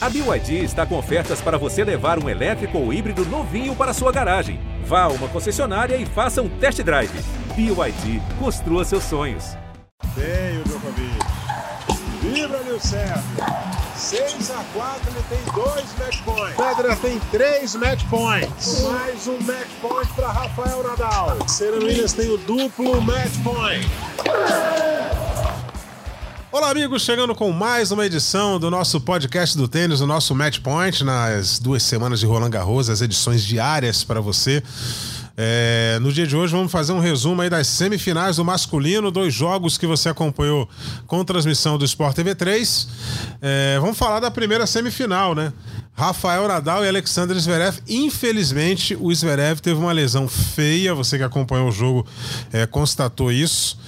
A BYD está com ofertas para você levar um elétrico ou híbrido novinho para sua garagem. Vá a uma concessionária e faça um test drive. BYD, construa seus sonhos. Tem o Djokovic. Vibra ali o Sérgio. 6-4, ele tem 2 match points. Pedra tem 3 match points. Mais um match point para Rafael Nadal. Serena Williams tem o duplo match point. Olá, amigos, chegando com mais uma edição do nosso podcast do tênis, o nosso Match Point, nas 2 semanas de Roland Garros, as edições diárias para você. No dia de hoje vamos fazer um resumo aí das semifinais do masculino, 2 jogos que você acompanhou com transmissão do Sport TV3. Vamos falar da primeira semifinal, né? Rafael Nadal e Alexander Zverev. Infelizmente o Zverev teve uma lesão feia, você que acompanhou o jogo constatou isso.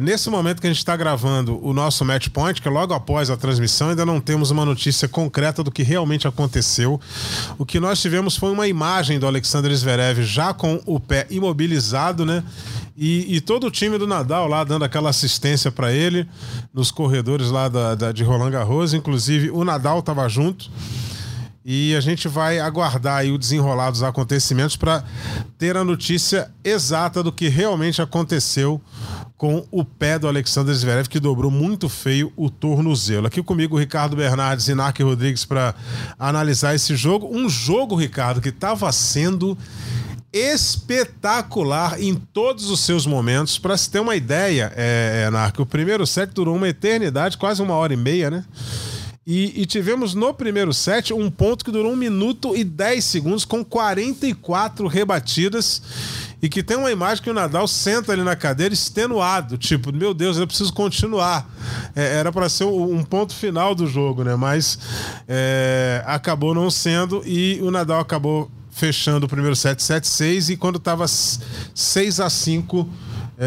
Nesse momento que a gente está gravando o nosso Match Point, que é logo após a transmissão, ainda não temos uma notícia concreta do que realmente aconteceu. O que nós tivemos foi uma imagem do Alexander Zverev já com o pé imobilizado, né? E todo o time do Nadal lá dando aquela assistência para ele nos corredores lá de Roland Garros. Inclusive o Nadal estava junto. E a gente vai aguardar aí o desenrolar dos acontecimentos para ter a notícia exata do que realmente aconteceu com o pé do Alexander Zverev, que dobrou muito feio o tornozelo. Aqui comigo o Ricardo Bernardes e Narque Rodrigues para analisar esse jogo. Um jogo, Ricardo, que estava sendo espetacular em todos os seus momentos. Para se ter uma ideia, Narque, o primeiro set durou uma eternidade, quase 1h30, né? E tivemos no primeiro set um ponto que durou 1 minuto e 10 segundos, com 44 rebatidas, e que tem uma imagem que o Nadal senta ali na cadeira extenuado, tipo, meu Deus, eu preciso continuar. Era para ser um ponto final do jogo, né? Mas acabou não sendo, e o Nadal acabou fechando o primeiro set 7-6, e quando estava 6-5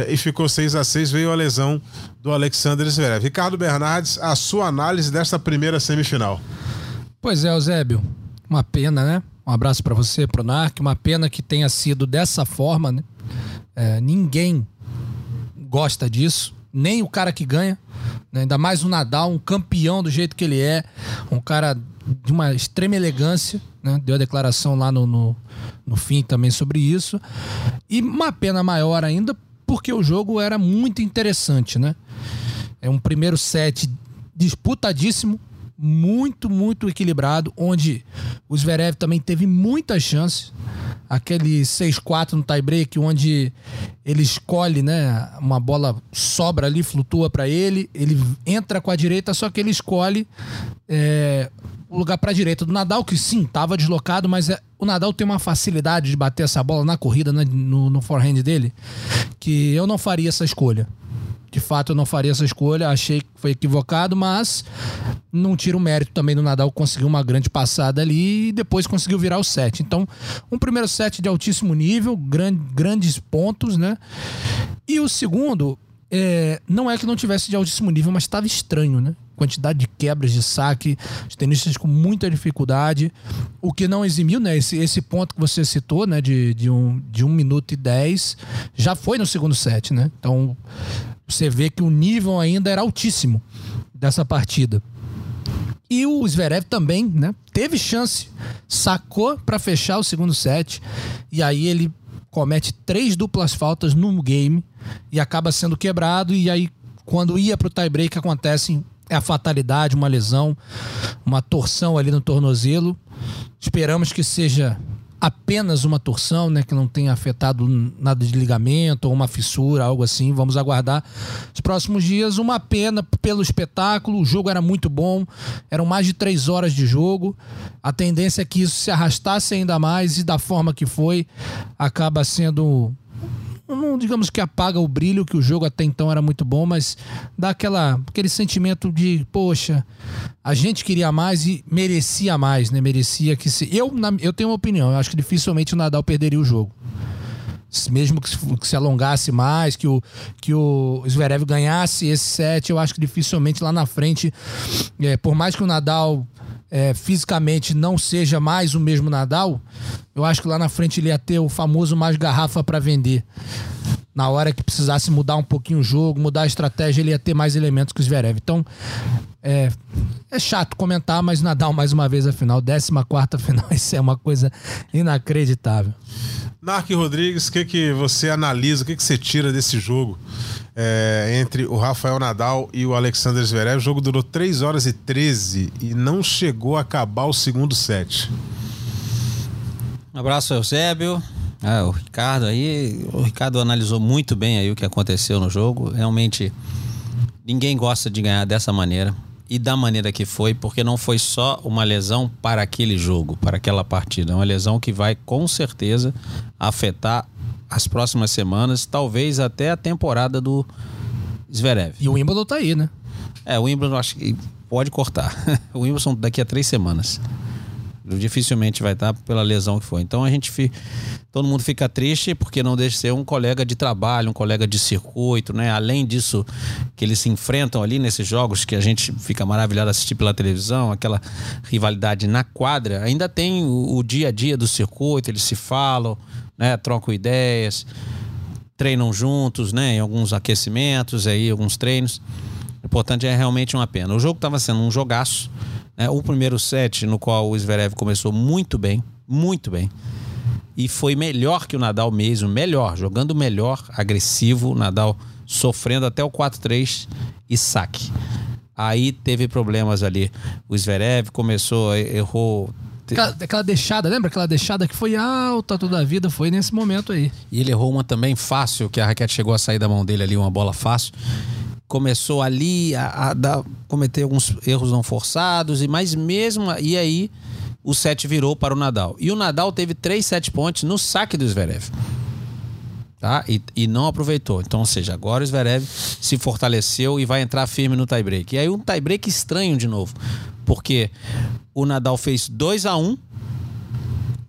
e ficou 6-6, veio a lesão do Alexander Zverev. Ricardo Bernardes, a sua análise desta primeira semifinal. Pois é, Eusébio, uma pena, né? Um abraço para você, pro Narque, uma pena que tenha sido dessa forma, né? Ninguém gosta disso, nem o cara que ganha, né? Ainda mais o Nadal, um campeão do jeito que ele é, um cara de uma extrema elegância, né? Deu a declaração lá no fim também sobre isso. E uma pena maior ainda, porque o jogo era muito interessante, né? É um primeiro set disputadíssimo, muito, muito equilibrado, onde o Zverev também teve muita chance. Aquele 6-4 no tie-break, onde ele escolhe, né? Uma bola sobra ali, flutua para ele, ele entra com a direita, só que ele escolhe o lugar para a direita do Nadal, que sim, estava deslocado, mas o Nadal tem uma facilidade de bater essa bola na corrida, né, no forehand dele, que eu não faria essa escolha. De fato, eu não faria essa escolha, achei que foi equivocado, mas não tira o mérito também do Nadal, conseguiu uma grande passada ali e depois conseguiu virar o set. Então, um primeiro set de altíssimo nível, grandes pontos, né? E o segundo, não é que não tivesse de altíssimo nível, mas estava estranho, né? Quantidade de quebras de saque, os tenistas com muita dificuldade, o que não eximiu, né? Esse ponto que você citou, né? De 1 minuto e 10, já foi no segundo set, né? Então você vê que o nível ainda era altíssimo dessa partida. E o Zverev também, né? Teve chance, sacou para fechar o segundo set, e aí ele comete 3 duplas faltas no game e acaba sendo quebrado, e aí quando ia pro tie break acontecem a fatalidade, uma lesão, uma torção ali no tornozelo. Esperamos que seja apenas uma torção, né? Que não tenha afetado nada de ligamento ou uma fissura, algo assim. Vamos aguardar os próximos dias. Uma pena pelo espetáculo. O jogo era muito bom. Eram mais de 3 horas de jogo. A tendência é que isso se arrastasse ainda mais, e da forma que foi, acaba sendo, não digamos que apaga o brilho, que o jogo até então era muito bom, mas dá aquele sentimento de, poxa, a gente queria mais e merecia mais, né? Merecia que se... Eu tenho uma opinião, eu acho que dificilmente o Nadal perderia o jogo. Mesmo que se alongasse mais, que o Zverev ganhasse esse set, eu acho que dificilmente lá na frente, por mais que o Nadal fisicamente não seja mais o mesmo Nadal, eu acho que lá na frente ele ia ter o famoso mais garrafa para vender. Na hora que precisasse mudar um pouquinho o jogo, mudar a estratégia, ele ia ter mais elementos que o Zverev. Então, é chato comentar, mas Nadal mais uma vez a final, 14ª final, isso é uma coisa inacreditável. Narque Rodrigues, o que você analisa, o que você tira desse jogo entre o Rafael Nadal e o Alexander Zverev? O jogo durou 3 horas e 13 e não chegou a acabar o segundo set. Um abraço ao Eusébio. O Ricardo aí, o Ricardo analisou muito bem aí o que aconteceu no jogo. Realmente ninguém gosta de ganhar dessa maneira e da maneira que foi, porque não foi só uma lesão para aquele jogo, para aquela partida, é uma lesão que vai com certeza afetar as próximas semanas, talvez até a temporada do Zverev. E o Wimbledon tá aí, né? O Wimbledon acho que pode cortar. O Wimbledon daqui a 3 semanas. Dificilmente vai estar pela lesão que foi. Então todo mundo fica triste porque não deixa de ser um colega de trabalho, um colega de circuito, né? Além disso, que eles se enfrentam ali nesses jogos que a gente fica maravilhado assistir pela televisão, aquela rivalidade na quadra, ainda tem o dia a dia do circuito, eles se falam, né? Trocam ideias, treinam juntos, né? Em alguns aquecimentos, aí, alguns treinos. O importante é realmente uma pena. O jogo estava sendo um jogaço. O primeiro set no qual o Zverev começou muito bem, e foi melhor que o Nadal mesmo, jogando melhor, agressivo, Nadal sofrendo até o 4-3 e saque. Aí teve problemas ali, o Zverev errou... Aquela deixada, lembra aquela deixada que foi alta toda a vida, foi nesse momento aí. E ele errou uma também fácil, que a raquete chegou a sair da mão dele ali, uma bola fácil... Começou ali a cometer alguns erros não forçados, e aí o set virou para o Nadal. E o Nadal teve 3 set points no saque do Zverev. Tá? E não aproveitou. Então, ou seja, agora o Zverev se fortaleceu e vai entrar firme no tie-break. E aí um tie-break estranho de novo, porque o Nadal fez 2-1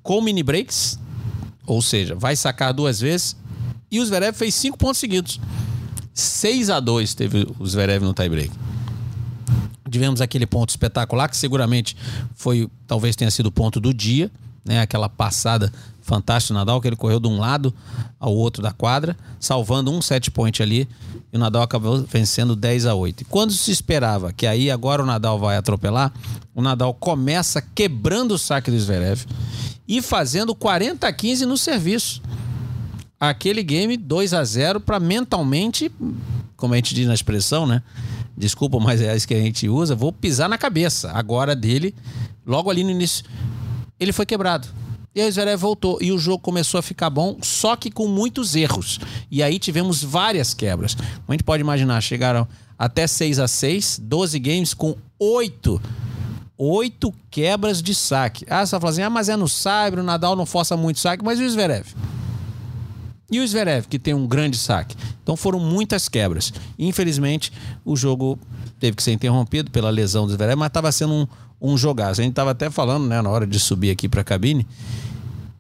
com mini-breaks, ou seja, vai sacar 2 vezes, e o Zverev fez 5 pontos seguidos. 6-2 teve o Zverev no tie-break. Tivemos aquele ponto espetacular que seguramente talvez tenha sido o ponto do dia, né? Aquela passada fantástica do Nadal, que ele correu de um lado ao outro da quadra, salvando um set point ali, e o Nadal acabou vencendo 10-8. E quando se esperava que aí agora o Nadal vai atropelar, o Nadal começa quebrando o saque do Zverev e fazendo 40-15 no serviço. Aquele game 2-0 para mentalmente, como a gente diz na expressão, né? Desculpa, mas é isso que a gente usa. Vou pisar na cabeça agora dele. Logo ali no início, ele foi quebrado. E aí o Zverev voltou. E o jogo começou a ficar bom, só que com muitos erros. E aí tivemos várias quebras. Como a gente pode imaginar, chegaram até 6-6, 12 games com 8 quebras de saque. Ah, você vai falar assim, mas é no saque, o Nadal não força muito saque. Mas e o Zverev? E o Zverev, que tem um grande saque. Então foram muitas quebras. Infelizmente, o jogo teve que ser interrompido pela lesão do Zverev, mas estava sendo um jogaço. A gente estava até falando, né, na hora de subir aqui para a cabine,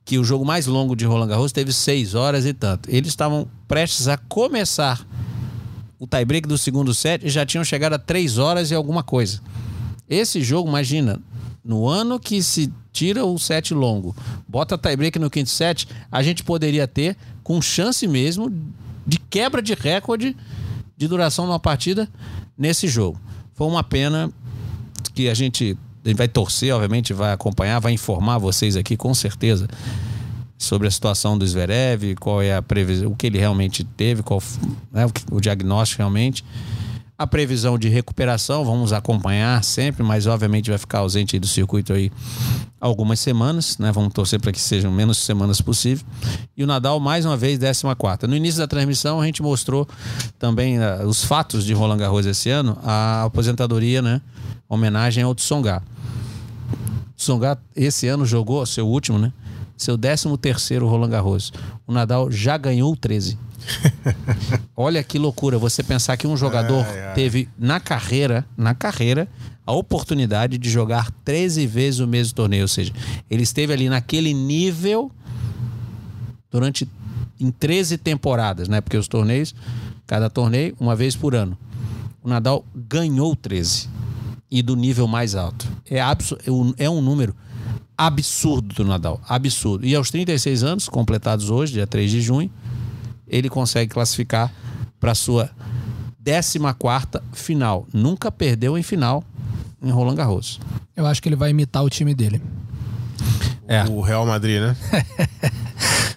que o jogo mais longo de Roland Garros teve 6 horas e tanto. Eles estavam prestes a começar o tie-break do segundo set e já tinham chegado a 3 horas e alguma coisa. Esse jogo, imagina, no ano que se tira o set longo, bota tie-break no quinto set, a gente poderia ter com chance mesmo de quebra de recorde de duração de uma partida nesse jogo. Foi uma pena que a gente vai torcer, obviamente, vai acompanhar, vai informar vocês aqui com certeza sobre a situação do Zverev, qual é a previsão, o que ele realmente teve, qual, né, o diagnóstico realmente. A previsão de recuperação, vamos acompanhar sempre, mas obviamente vai ficar ausente aí do circuito aí algumas semanas, né? Vamos torcer para que sejam menos semanas possível. E o Nadal, mais uma vez, 14ª. No início da transmissão, a gente mostrou também os fatos de Roland Garros esse ano, a aposentadoria, né? Homenagem ao Tsongá. Tsongá, esse ano, jogou seu último, né? Seu 13º Roland Garros. O Nadal já ganhou 13. Olha que loucura você pensar que um jogador teve na carreira a oportunidade de jogar 13 vezes o mesmo torneio, ou seja, ele esteve ali naquele nível em 13 temporadas, né? Porque os torneios, cada torneio uma vez por ano. O Nadal ganhou 13 e do nível mais alto. É um número absurdo do Nadal, absurdo. E aos 36 anos, completados hoje, dia 3 de junho, ele consegue classificar para a sua 14ª final. Nunca perdeu em final em Roland Garros. Eu acho que ele vai imitar o time dele. É. O Real Madrid, né?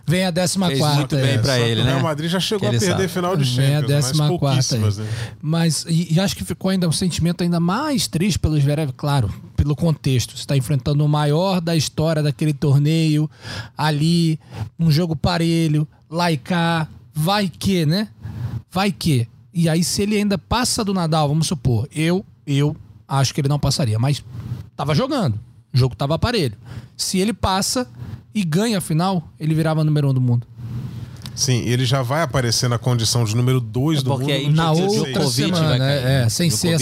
Vem a 14ª. Fez muito bem pra ele, né? O Real Madrid já chegou a perder final de Champions, mas pouquíssimas, né? Mas e acho que ficou ainda um sentimento ainda mais triste pelo Zverev, claro, pelo contexto. Você está enfrentando o maior da história daquele torneio, ali, um jogo parelho, lá e cá, vai que, né? Vai que. E aí se ele ainda passa do Nadal, vamos supor, eu acho que ele não passaria, mas tava jogando, o jogo tava parelho. Se ele passa e ganha a final, ele virava número 1 do mundo. Sim, ele já vai aparecer na condição de número 2 do mundo. Porque aí na outra semana, sem ser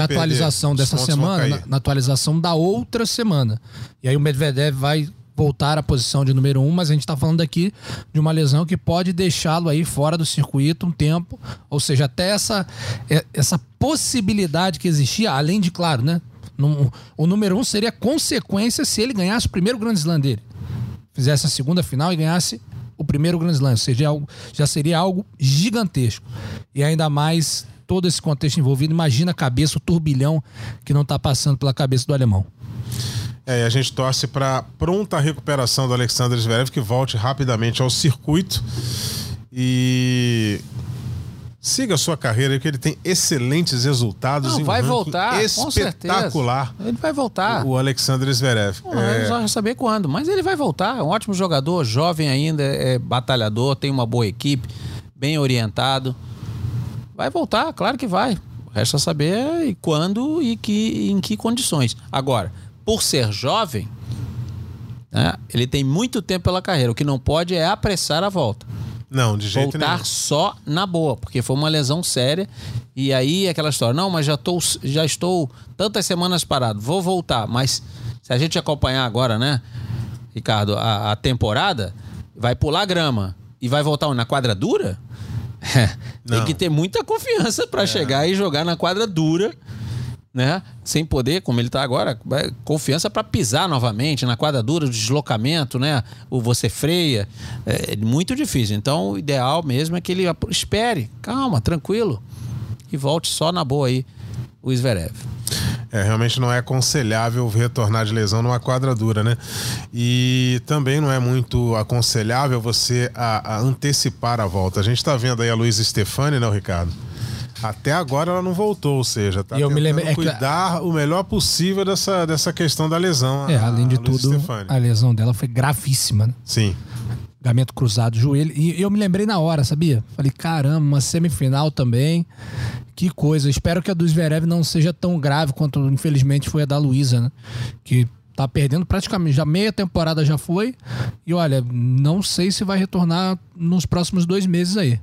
a atualização dessa semana, na atualização da outra semana. E aí o Medvedev vai voltar à posição de número 1, mas a gente está falando aqui de uma lesão que pode deixá-lo aí fora do circuito um tempo. Ou seja, até essa possibilidade que existia, além de, claro, né? O número 1 seria consequência se ele ganhasse o primeiro Grand Slam dele. Fizesse a segunda final e ganhasse o primeiro Grand Slam. Ou seja, já seria algo gigantesco. E ainda mais todo esse contexto envolvido. Imagina a cabeça, o turbilhão que não está passando pela cabeça do alemão. É, e a gente torce para pronta recuperação do Alexander Zverev, que volte rapidamente ao circuito e siga a sua carreira, porque ele tem excelentes resultados. Não, vai voltar, espetacular. Com certeza. Ele vai voltar. O Alexander Zverev. Não vai saber quando, mas ele vai voltar. É um ótimo jogador, jovem ainda, é batalhador, tem uma boa equipe, bem orientado. Vai voltar, claro que vai. Resta saber e quando e em que condições. Agora, por ser jovem, né, ele tem muito tempo pela carreira. O que não pode é apressar a volta. Não, de jeito nenhum. Voltar só na boa, porque foi uma lesão séria. E aí aquela história, não, mas já estou tantas semanas parado, vou voltar. Mas se a gente acompanhar agora, né, Ricardo, a temporada, vai pular grama e vai voltar na quadra dura? Tem que ter muita confiança para chegar e jogar na quadra dura, né? Sem poder, como ele está agora, confiança para pisar novamente na quadra dura, o deslocamento, né? O você freia, é muito difícil. Então o ideal mesmo é que ele espere, calma, tranquilo, e volte só na boa aí o Zverev. Realmente não é aconselhável retornar de lesão numa quadra dura, né? E também não é muito aconselhável você a antecipar a volta. A gente está vendo aí a Luisa Stefani, né, Ricardo? Até agora ela não voltou, ou seja, tá tentando cuidar o melhor possível dessa questão da lesão. Além de tudo, a lesão dela foi gravíssima, né? Sim. Ligamento cruzado, joelho. E eu me lembrei na hora, sabia? Falei, caramba, uma semifinal também. Que coisa. Espero que a do Zverev não seja tão grave quanto, infelizmente, foi a da Luisa, né? Que tá perdendo praticamente, já meia temporada já foi, e olha, não sei se vai retornar nos próximos 2 meses aí.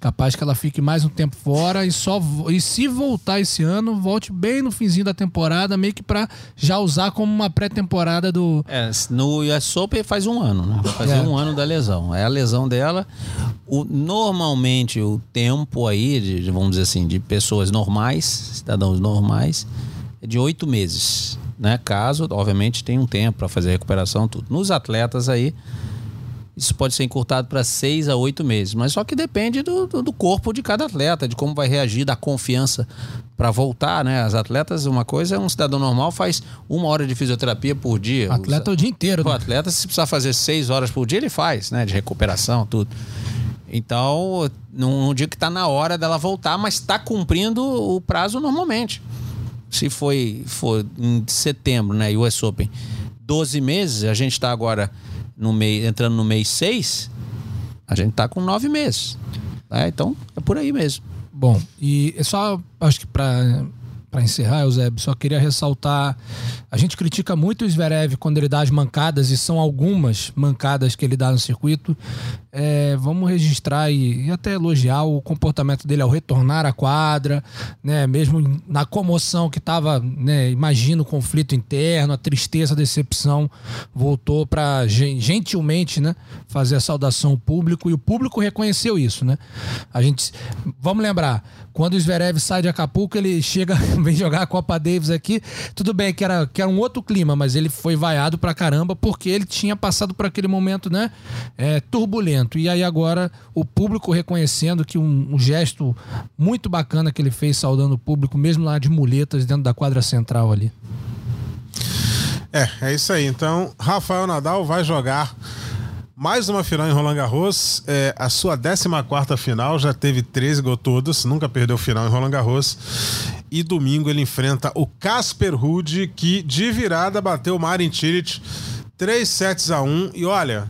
Capaz que ela fique mais um tempo fora e se voltar esse ano, volte bem no finzinho da temporada, meio que pra já usar como uma pré-temporada do... No US Open faz 1 ano, né? Vai fazer 1 ano da lesão. É a lesão dela. Normalmente o tempo aí, vamos dizer assim, de pessoas normais, cidadãos normais, é de 8 meses. Né? Caso, obviamente, tem um tempo para fazer a recuperação, tudo. Nos atletas aí, isso pode ser encurtado para 6 a 8 meses, mas só que depende do corpo de cada atleta, de como vai reagir, da confiança para voltar, né? As atletas, uma coisa é um cidadão normal faz 1 hora de fisioterapia por dia. Atleta o dia inteiro. O atleta, se precisar fazer 6 horas por dia, ele faz, né? De recuperação, tudo. Então, não digo que está na hora dela voltar, mas está cumprindo o prazo normalmente. Se for em setembro, né, US Open, 12 meses, a gente está agora entrando no mês 6, a gente está com 9 meses. Né? Então, é por aí mesmo. Bom, e só, acho que para encerrar, Eusébio, só queria ressaltar, a gente critica muito o Zverev quando ele dá as mancadas, e são algumas mancadas que ele dá no circuito. Vamos registrar e até elogiar o comportamento dele ao retornar à quadra, né? Mesmo na comoção que estava, né? Imagina o conflito interno, a tristeza, a decepção, voltou para gentilmente, né? Fazer a saudação ao público, e o público reconheceu isso, né? Vamos lembrar, quando o Zverev sai de Acapulco, ele chega também jogar a Copa Davis aqui. Tudo bem que era um outro clima, mas ele foi vaiado pra caramba porque ele tinha passado por aquele momento, né, turbulento. E aí agora o público reconhecendo que um gesto muito bacana que ele fez saudando o público, mesmo lá de muletas dentro da quadra central ali. É isso aí. Então, Rafael Nadal vai jogar mais uma final em Roland Garros, a sua 14ª final, já teve 13 gols todos, nunca perdeu final em Roland Garros. E domingo ele enfrenta o Casper Ruud, que de virada bateu o Marin Čilić 3-1. E olha,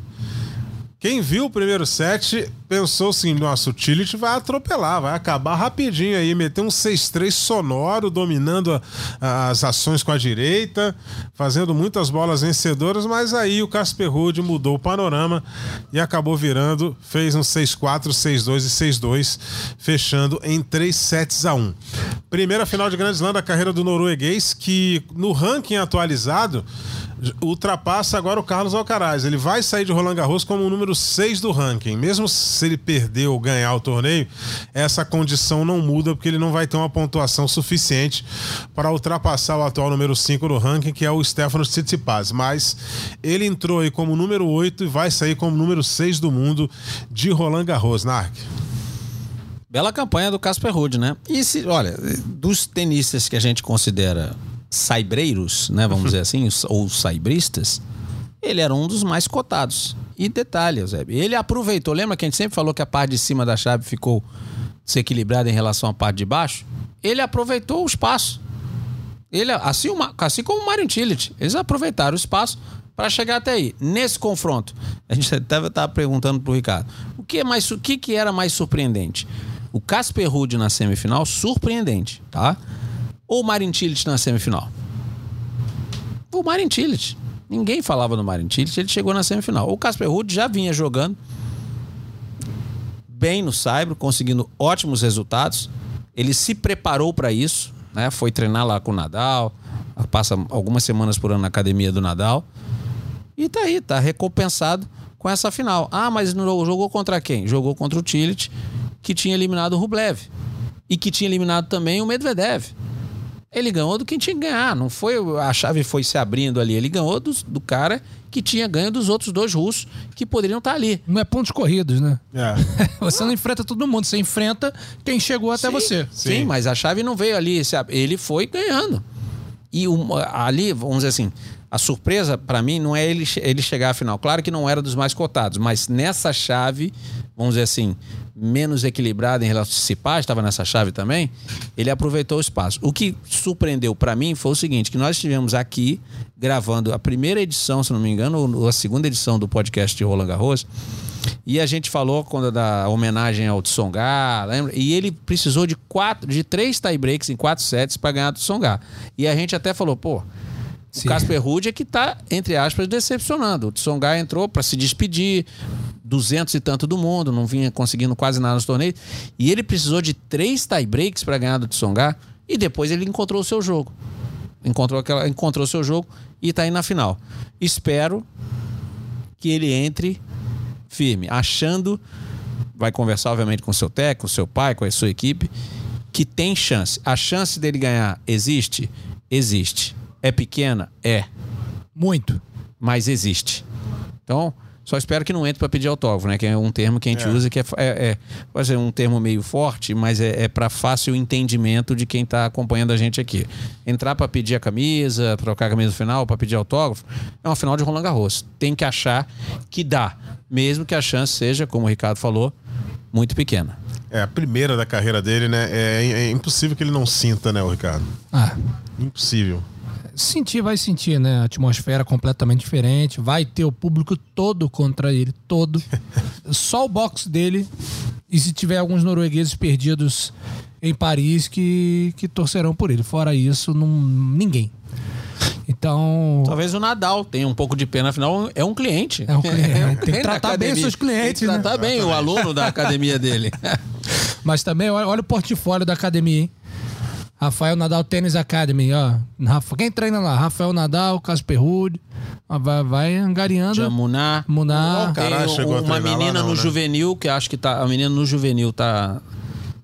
quem viu o primeiro set pensou assim, nossa, o Čilić vai atropelar, vai acabar rapidinho aí, meteu um 6-3 sonoro, dominando as ações com a direita, fazendo muitas bolas vencedoras, mas aí o Casper Ruud mudou o panorama e acabou virando, fez um 6-4, 6-2 e 6-2, fechando em 3-1. Primeira final de Grand Slam da carreira do norueguês, que no ranking atualizado ultrapassa agora o Carlos Alcaraz. Ele vai sair de Roland Garros como o número 6 do ranking, mesmo se ele perder ou ganhar o torneio, essa condição não muda, porque ele não vai ter uma pontuação suficiente para ultrapassar o atual número 5 do ranking, que é o Stefanos Tsitsipas. Mas ele entrou aí como número 8 e vai sair como número 6 do mundo de Roland Garros, Narque. Bela campanha do Casper Ruud, né? E se, olha, dos tenistas que a gente considera saibreiros, né, vamos dizer assim, ou saibristas, ele era um dos mais cotados. E detalhe, Eusébio, ele aproveitou, lembra que a gente sempre falou que a parte de cima da chave ficou desequilibrada em relação à parte de baixo? Ele aproveitou o espaço. Ele, assim como o Marin Čilić, eles aproveitaram o espaço para chegar até aí. Nesse confronto, a gente até estava perguntando para o Ricardo, o que era mais surpreendente? O Casper Ruud na semifinal, surpreendente, tá? Ou o Marin Čilić na semifinal? O Marin Čilić. Ninguém falava no Marin Čilić, ele chegou na semifinal. O Casper Ruud já vinha jogando bem no saibro, conseguindo ótimos resultados. Ele se preparou para isso, né? Foi treinar lá com o Nadal, passa algumas semanas por ano na academia do Nadal. E tá aí, tá recompensado com essa final. Ah, mas jogou contra quem? Jogou contra o Čilić, que tinha eliminado o Rublev. E que tinha eliminado também o Medvedev. Ele ganhou do que tinha que ganhar, não foi, a chave foi se abrindo ali, ele ganhou do cara que tinha ganho dos outros dois russos que poderiam estar ali. Não é pontos corridos, né? É. Você não enfrenta todo mundo, você enfrenta quem chegou até você. Sim, mas a chave não veio ali, ele foi ganhando. E ali, vamos dizer assim, a surpresa para mim não é ele chegar à final. Claro que não era dos mais cotados, mas nessa chave, vamos dizer assim, menos equilibrado em relação a Tsitsipas, estava nessa chave também, ele aproveitou o espaço. O que surpreendeu para mim foi o seguinte, que nós estivemos aqui gravando a primeira edição, se não me engano, ou a segunda edição do podcast de Roland Garros, e a gente falou quando da homenagem ao Tsongá, lembra? E ele precisou de 3 tie-breaks em 4 sets para ganhar do Tsongá. E a gente até falou, o Casper Ruud é que tá, entre aspas, decepcionando. O Tsongá entrou para se despedir, 200 e tanto do mundo, não vinha conseguindo quase nada nos torneios, e ele precisou de 3 tie-breaks para ganhar do Tsongá, e depois ele encontrou o seu jogo. Encontrou o seu jogo e tá aí na final. Espero que ele entre firme, achando, vai conversar obviamente com o seu técnico, com o seu pai, com a sua equipe, que tem chance. A chance dele ganhar existe? Existe. É pequena? É. Muito. Mas existe. Então, só espero que não entre para pedir autógrafo, né? Que é um termo que a gente usa, que pode ser um termo meio forte, mas é para fácil entendimento de quem está acompanhando a gente aqui. Entrar para pedir a camisa, trocar a camisa no final, para pedir autógrafo, é uma final de Roland Garros. Tem que achar que dá, mesmo que a chance seja, como o Ricardo falou, muito pequena. É a primeira da carreira dele, né? É impossível que ele não sinta, né, o Ricardo? Ah. Impossível. Vai sentir, né? A atmosfera completamente diferente, vai ter o público todo contra ele, todo. Só o boxe dele, e se tiver alguns noruegueses perdidos em Paris que torcerão por ele. Fora isso, ninguém. Então... talvez o Nadal tenha um pouco de pena, afinal é um cliente. É um cliente. Tem que tratar bem os seus clientes. Tem que tratar bem o aluno da academia dele. Mas também, olha o portfólio da academia, hein? Rafael Nadal Tennis Academy, ó. Quem treina lá? Rafael Nadal, Casper Ruud. Vai angariando. Muná. Muná. Uma menina no juvenil, que acho que tá. A menina no juvenil tá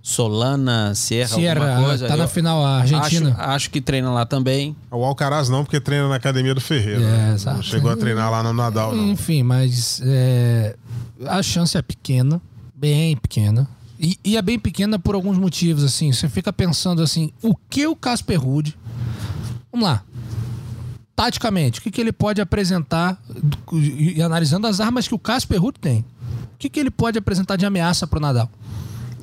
Solana, Sierra, alguma coisa. Tá na final, a Argentina. Acho que treina lá também. O Alcaraz não, porque treina na academia do Ferreira. É, exato. Não chegou a treinar lá no Nadal, não. Enfim, mas a chance é pequena, bem pequena. E é bem pequena por alguns motivos, assim. Você fica pensando assim, o que o Casper Ruud... Vamos lá. Taticamente, o que ele pode apresentar, e analisando as armas que o Casper Ruud tem, o que ele pode apresentar de ameaça pro Nadal?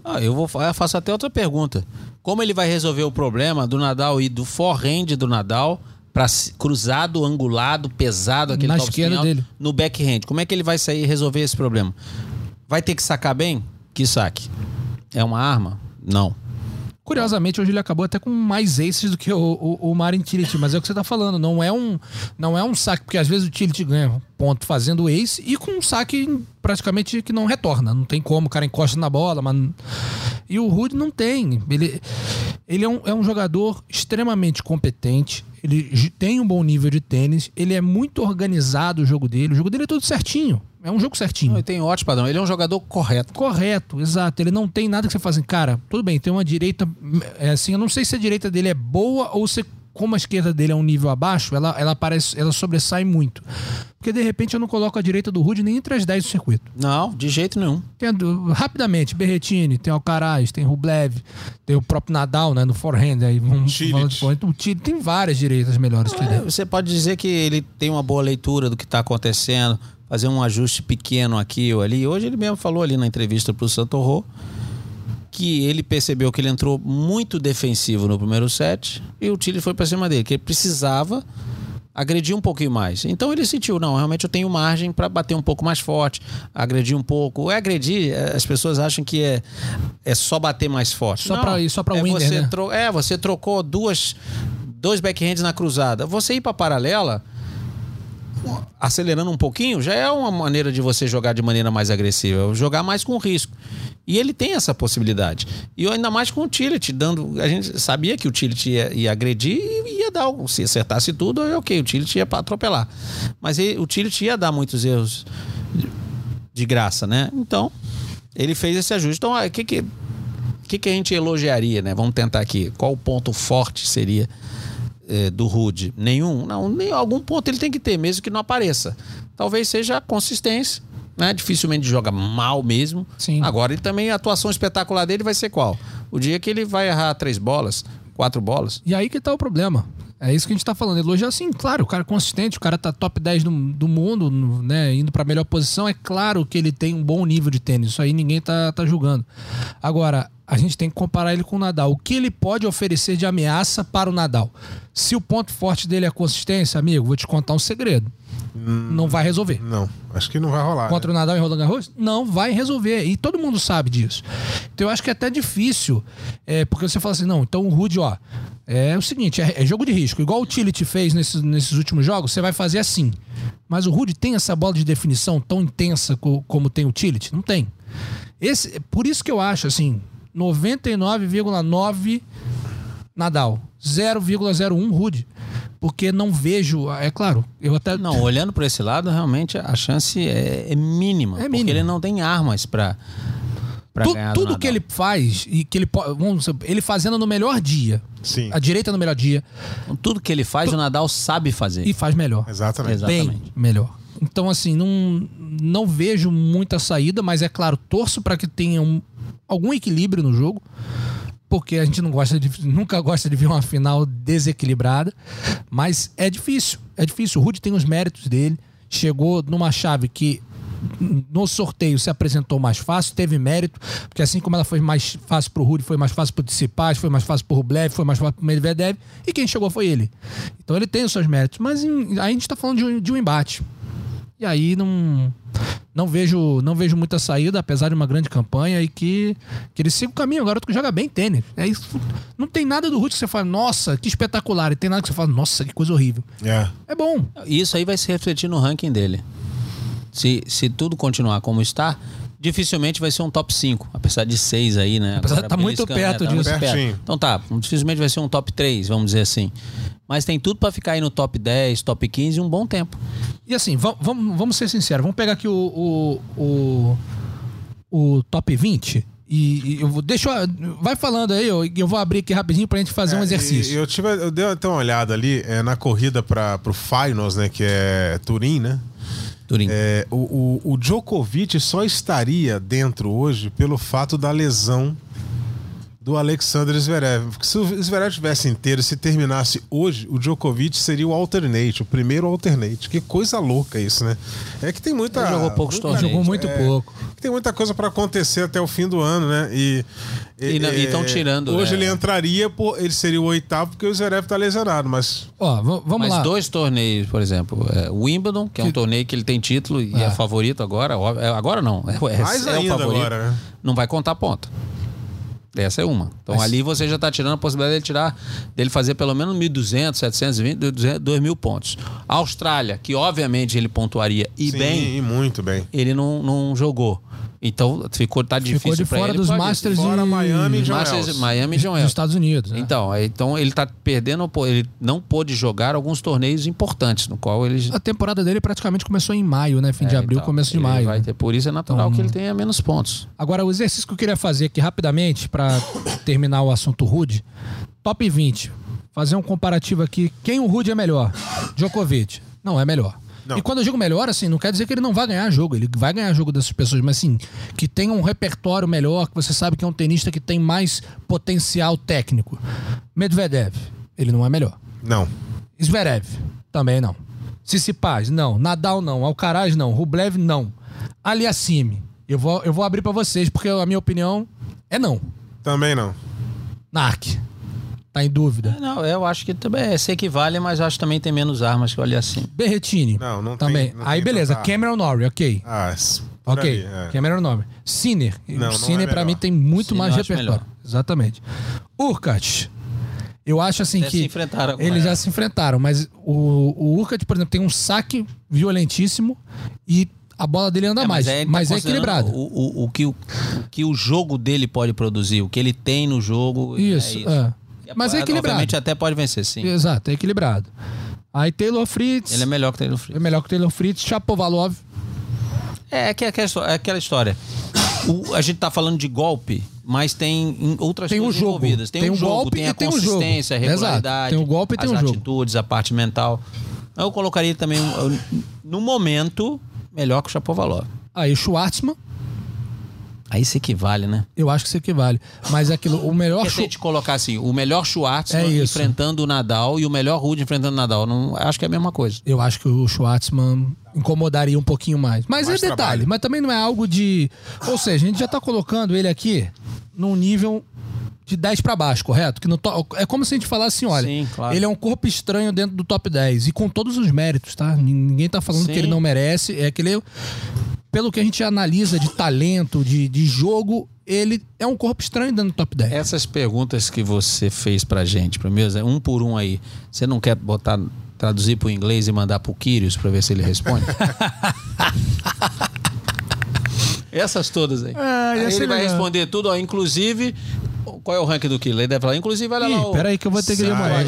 Ah, eu faço até outra pergunta. Como ele vai resolver o problema do Nadal e do forehand do Nadal para cruzado, angulado, pesado, aquele top spin dele, no backhand? Como é que ele vai sair e resolver esse problema? Vai ter que sacar bem? Que saque. É uma arma? Não. Curiosamente, hoje ele acabou até com mais aces do que o Marin Čilić, mas é o que você tá falando, não é um saque, porque às vezes o Čilić ganha ponto fazendo o ace e com um saque praticamente que não retorna, não tem como, o cara encosta na bola, mas... E o Ruud não tem, ele é um jogador extremamente competente, ele tem um bom nível de tênis, ele é muito organizado o jogo dele é todo certinho. É um jogo certinho. Ele tem ótimo padrão. Ele é um jogador correto. Correto, exato. Ele não tem nada que você fala assim, cara, tudo bem, tem uma direita... assim, eu não sei se a direita dele é boa ou se, como a esquerda dele é um nível abaixo, ela sobressai muito. Porque, de repente, eu não coloco a direita do Ruud nem entre as 10 do circuito. Não, de jeito nenhum. Tem, rapidamente, Berrettini, tem Alcaraz, tem Rublev, tem o próprio Nadal, né, no forehand. Aí o Chile tem várias direitas melhores que ele. Você pode dizer que ele tem uma boa leitura do que está acontecendo... fazer um ajuste pequeno aqui ou ali. Hoje ele mesmo falou ali na entrevista para o Santoro que ele percebeu que ele entrou muito defensivo no primeiro set e o Chile foi para cima dele, que ele precisava agredir um pouquinho mais. Então ele sentiu, não, realmente eu tenho margem para bater um pouco mais forte, agredir um pouco. É agredir, as pessoas acham que é só bater mais forte. Só para o winner, né? Você trocou dois backhands na cruzada. Você ir para paralela... acelerando um pouquinho, já é uma maneira de você jogar de maneira mais agressiva, jogar mais com risco. E ele tem essa possibilidade. E ainda mais com o Čilić dando... A gente sabia que o Čilić ia agredir e ia dar... Se acertasse tudo, ok, o Čilić ia atropelar. Mas o Čilić ia dar muitos erros de graça, né? Então, ele fez esse ajuste. Então, o que a gente elogiaria, né? Vamos tentar aqui. Qual o ponto forte seria... do Ruud? Nenhum? Não, nem algum ponto ele tem que ter, mesmo que não apareça. Talvez seja a consistência, né? Dificilmente joga mal mesmo. Sim. Agora, ele também, a atuação espetacular dele vai ser qual? O dia que ele vai errar 3 bolas, 4 bolas. E aí que tá o problema. É isso que a gente tá falando. Elogiar, assim, claro, o cara é consistente, o cara tá top 10 do mundo, né? Indo pra melhor posição. É claro que ele tem um bom nível de tênis. Isso aí ninguém tá julgando. Agora, a gente tem que comparar ele com o Nadal. O que ele pode oferecer de ameaça para o Nadal? Se o ponto forte dele é a consistência, amigo, vou te contar um segredo. Não vai resolver. Não, acho que não vai rolar. Contra o Nadal em Roland Garros? Não vai resolver. E todo mundo sabe disso. Então eu acho que é até difícil, porque você fala assim, não, então o Ruud, ó, é o seguinte, é jogo de risco. Igual o Čilić fez nesses últimos jogos, você vai fazer assim. Mas o Ruud tem essa bola de definição tão intensa como tem o Čilić? Não tem. Por isso que eu acho, assim, 99,9% Nadal, 0,01% Ruud. Porque não vejo, é claro, eu até... Não, olhando para esse lado, realmente a chance é mínima. É mínima. Porque ele não tem armas para ganhar do Nadal. Tudo que ele faz, e que ele ele fazendo no melhor dia. Sim. A direita no melhor dia. Tudo que ele faz, o Nadal sabe fazer. E faz melhor. Exatamente. Bem melhor. Então, assim, não vejo muita saída, mas é claro, torço para que tenha algum equilíbrio no jogo. Porque a gente nunca gosta de ver uma final desequilibrada, mas é difícil. O Ruud tem os méritos dele, chegou numa chave que no sorteio se apresentou mais fácil, teve mérito, porque assim como ela foi mais fácil pro Ruud, foi mais fácil pro Tsitsipas, foi mais fácil pro Rublev, foi mais fácil pro Medvedev, e quem chegou foi ele. Então ele tem os seus méritos, mas aí a gente tá falando de um embate. E aí não vejo muita saída, apesar de uma grande campanha, e que ele siga o caminho. O garoto que joga bem tênis. É isso. Não tem nada do Ruud que você fala, nossa, que espetacular. E tem nada que você fala, nossa, que coisa horrível. É bom. Isso aí vai se refletir no ranking dele. Se tudo continuar como está, dificilmente vai ser um top 5. Apesar de 6 aí, né? Apesar de tá muito perto disso. Então tá, dificilmente vai ser um top 3, vamos dizer assim. Mas tem tudo para ficar aí no top 10, top 15 um bom tempo. E assim, vamos ser sinceros. Vamos pegar aqui o top 20 Vai falando aí, eu vou abrir aqui rapidinho pra gente fazer um exercício. Eu dei até uma olhada ali na corrida pro Finals, né? Que é Turim, né? O Djokovic só estaria dentro hoje pelo fato da lesão do Alexander Zverev. Porque se o Zverev estivesse inteiro, se terminasse hoje, o Djokovic seria o alternate, o primeiro alternate. Que coisa louca isso, né? É que tem muita... Ele jogou muito pouco. Tem muita coisa para acontecer até o fim do ano, né? E estão tirando. Hoje ele entraria, ele seria o oitavo, porque o Zverev tá lesionado, mas... Vamos lá. Mas dois torneios, por exemplo. O Wimbledon, que é um torneio que ele tem título e é favorito agora. Agora não. Mais ainda o favorito. Agora, né? Não vai contar ponto. Essa é uma. Então ali você já está tirando a possibilidade dele fazer pelo menos 1.200, 720, 2.000 pontos. A Austrália, que obviamente ele pontuaria bem. E muito bem. Ele não jogou. Então tá difícil para ele. Fora dos Masters fora Miami e John Ells. Dos Estados Unidos. Né? Então ele tá perdendo, ele não pôde jogar alguns torneios importantes, no qual ele... A temporada dele praticamente começou em maio, né? Fim de abril, começo de maio. Por isso é natural que ele tenha menos pontos. Agora, o exercício que eu queria fazer aqui rapidamente, para terminar o assunto Ruud, top 20. Fazer um comparativo aqui. Quem o Ruud é melhor? Djokovic. Não é melhor. Não. E quando eu digo melhor, assim, não quer dizer que ele não vai ganhar jogo. Ele vai ganhar jogo dessas pessoas, mas assim, que tem um repertório melhor, que você sabe que é um tenista que tem mais potencial técnico. Medvedev, ele não é melhor. Não. Zverev, também não. Tsitsipas, não. Nadal, não. Alcaraz, não. Rublev, não. Aliassime, eu vou abrir pra vocês, porque a minha opinião é não. Também não. Narque. Tá em dúvida. Não, eu acho que também se equivale, mas acho que também tem menos armas que o Aliassime. Berrettini. Não também. Tem. Não aí tem, beleza, Cameron Norrie, ok. Ok, aí, Cameron Norrie. Sinner. Não, Sinner pra mim tem muito Sinner mais repertório. Melhor. Exatamente. Hurkacz. Eu acho assim que se enfrentaram eles já se enfrentaram, mas o Hurkacz, por exemplo, tem um saque violentíssimo e a bola dele anda mais, mas é equilibrado. O que o jogo dele pode produzir, o que ele tem no jogo. Isso. Mas é equilibrado. Obviamente até pode vencer, sim. Exato, é equilibrado. Aí Taylor Fritz... Ele é melhor que Taylor Fritz. É melhor que Taylor Fritz. Shapovalov. É aquela história. A gente tá falando de golpe, mas tem outras coisas envolvidas. Tem um jogo, tem a consistência, a regularidade, tem o golpe e tem o jogo. As atitudes, a parte mental. Eu colocaria também, no momento, melhor que o Shapovalov. Aí o Schwartzman. Aí se equivale, né? Eu acho que se equivale. Mas aquilo, o melhor... Se a gente colocar assim, o melhor Schwartzman enfrentando o Nadal e o melhor Ruud enfrentando o Nadal. Não, acho que é a mesma coisa. Eu acho que o Schwartzman incomodaria um pouquinho mais. Mas mais é detalhe. Trabalho. Mas também não é algo de... Ou seja, a gente já tá colocando ele aqui num nível de 10 pra baixo, correto? Que no top... É como se a gente falasse assim, olha, sim, claro, ele é um corpo estranho dentro do top 10. E com todos os méritos, tá? Ninguém tá falando que ele não merece. É que ele... Pelo que a gente analisa de talento, de jogo, ele é um corpo estranho dentro do top 10. Essas perguntas que você fez pra gente, primeiro, um por um aí, você não quer traduzir pro inglês e mandar pro Kyrgios pra ver se ele responde? Essas todas aí. Aí ele vai responder tudo, ó, inclusive... Qual é o ranking do Kyrgios? Ele deve falar, inclusive, olha lá. Peraí, que eu vou ter que demorar.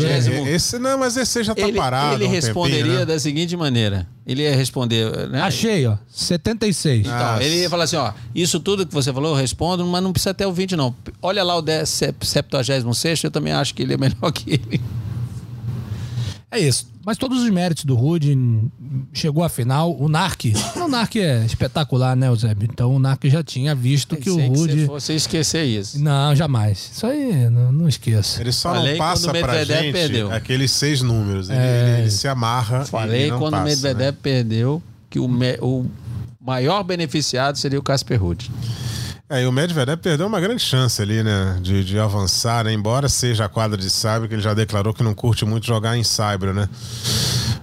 Não, mas esse já tá parado. Ele responderia da seguinte maneira: ele ia responder, né? Achei, ó. 76. Então, ele ia falar assim: ó, isso tudo que você falou eu respondo, mas não precisa até o 20, não. Olha lá o 76, eu também acho que ele é melhor que ele. É isso. Mas todos os méritos do Ruud, chegou à final. O Narque. O Narque é espetacular, né, Eusébio? Então o Narque já tinha visto que o Ruud... Se você esquecer isso. Não, jamais. Isso aí, não esqueça. Ele só não passa pra gente aqueles 6 números. Ele se amarra. Falei quando o Medvedev perdeu que o maior beneficiado seria o Casper Ruud. E o Medvedev perdeu uma grande chance ali, né? De avançar, né? Embora seja a quadra de saibro, que ele já declarou que não curte muito jogar em saibro, né?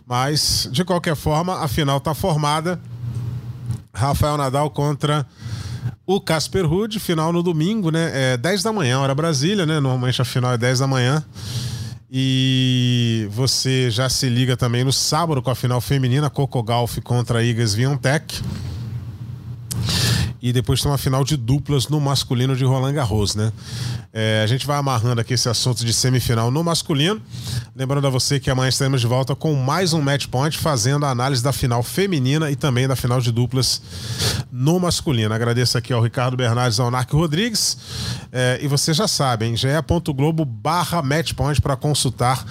Mas, de qualquer forma, a final tá formada. Rafael Nadal contra o Casper Ruud, final no domingo, né? 10 da manhã, hora Brasília, né? Normalmente a final é 10 da manhã. E você já se liga também no sábado com a final feminina, Coco Gauff contra Iga Swiatek. E depois tem uma final de duplas no masculino de Roland Garros, né? A gente vai amarrando aqui esse assunto de semifinal no masculino. Lembrando a você que amanhã estaremos de volta com mais um Match Point, fazendo a análise da final feminina e também da final de duplas no masculino. Agradeço aqui ao Ricardo Bernardes, ao Narque Rodrigues. E você já sabe, hein? ge.globo/matchpoint para consultar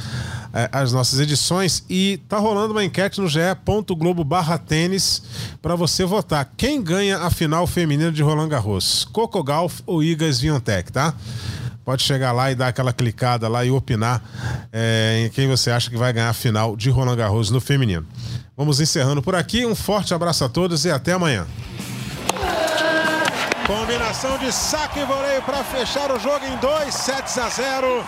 as nossas edições, e tá rolando uma enquete no ge.globo/tênis para você votar quem ganha a final feminina de Roland Garros, Coco Gauff ou Iga Swiatek, tá? Pode chegar lá e dar aquela clicada lá e opinar em quem você acha que vai ganhar a final de Roland Garros no feminino. Vamos encerrando por aqui, um forte abraço a todos e até amanhã. Combinação de saque e voleio para fechar o jogo em 2 sets a 0.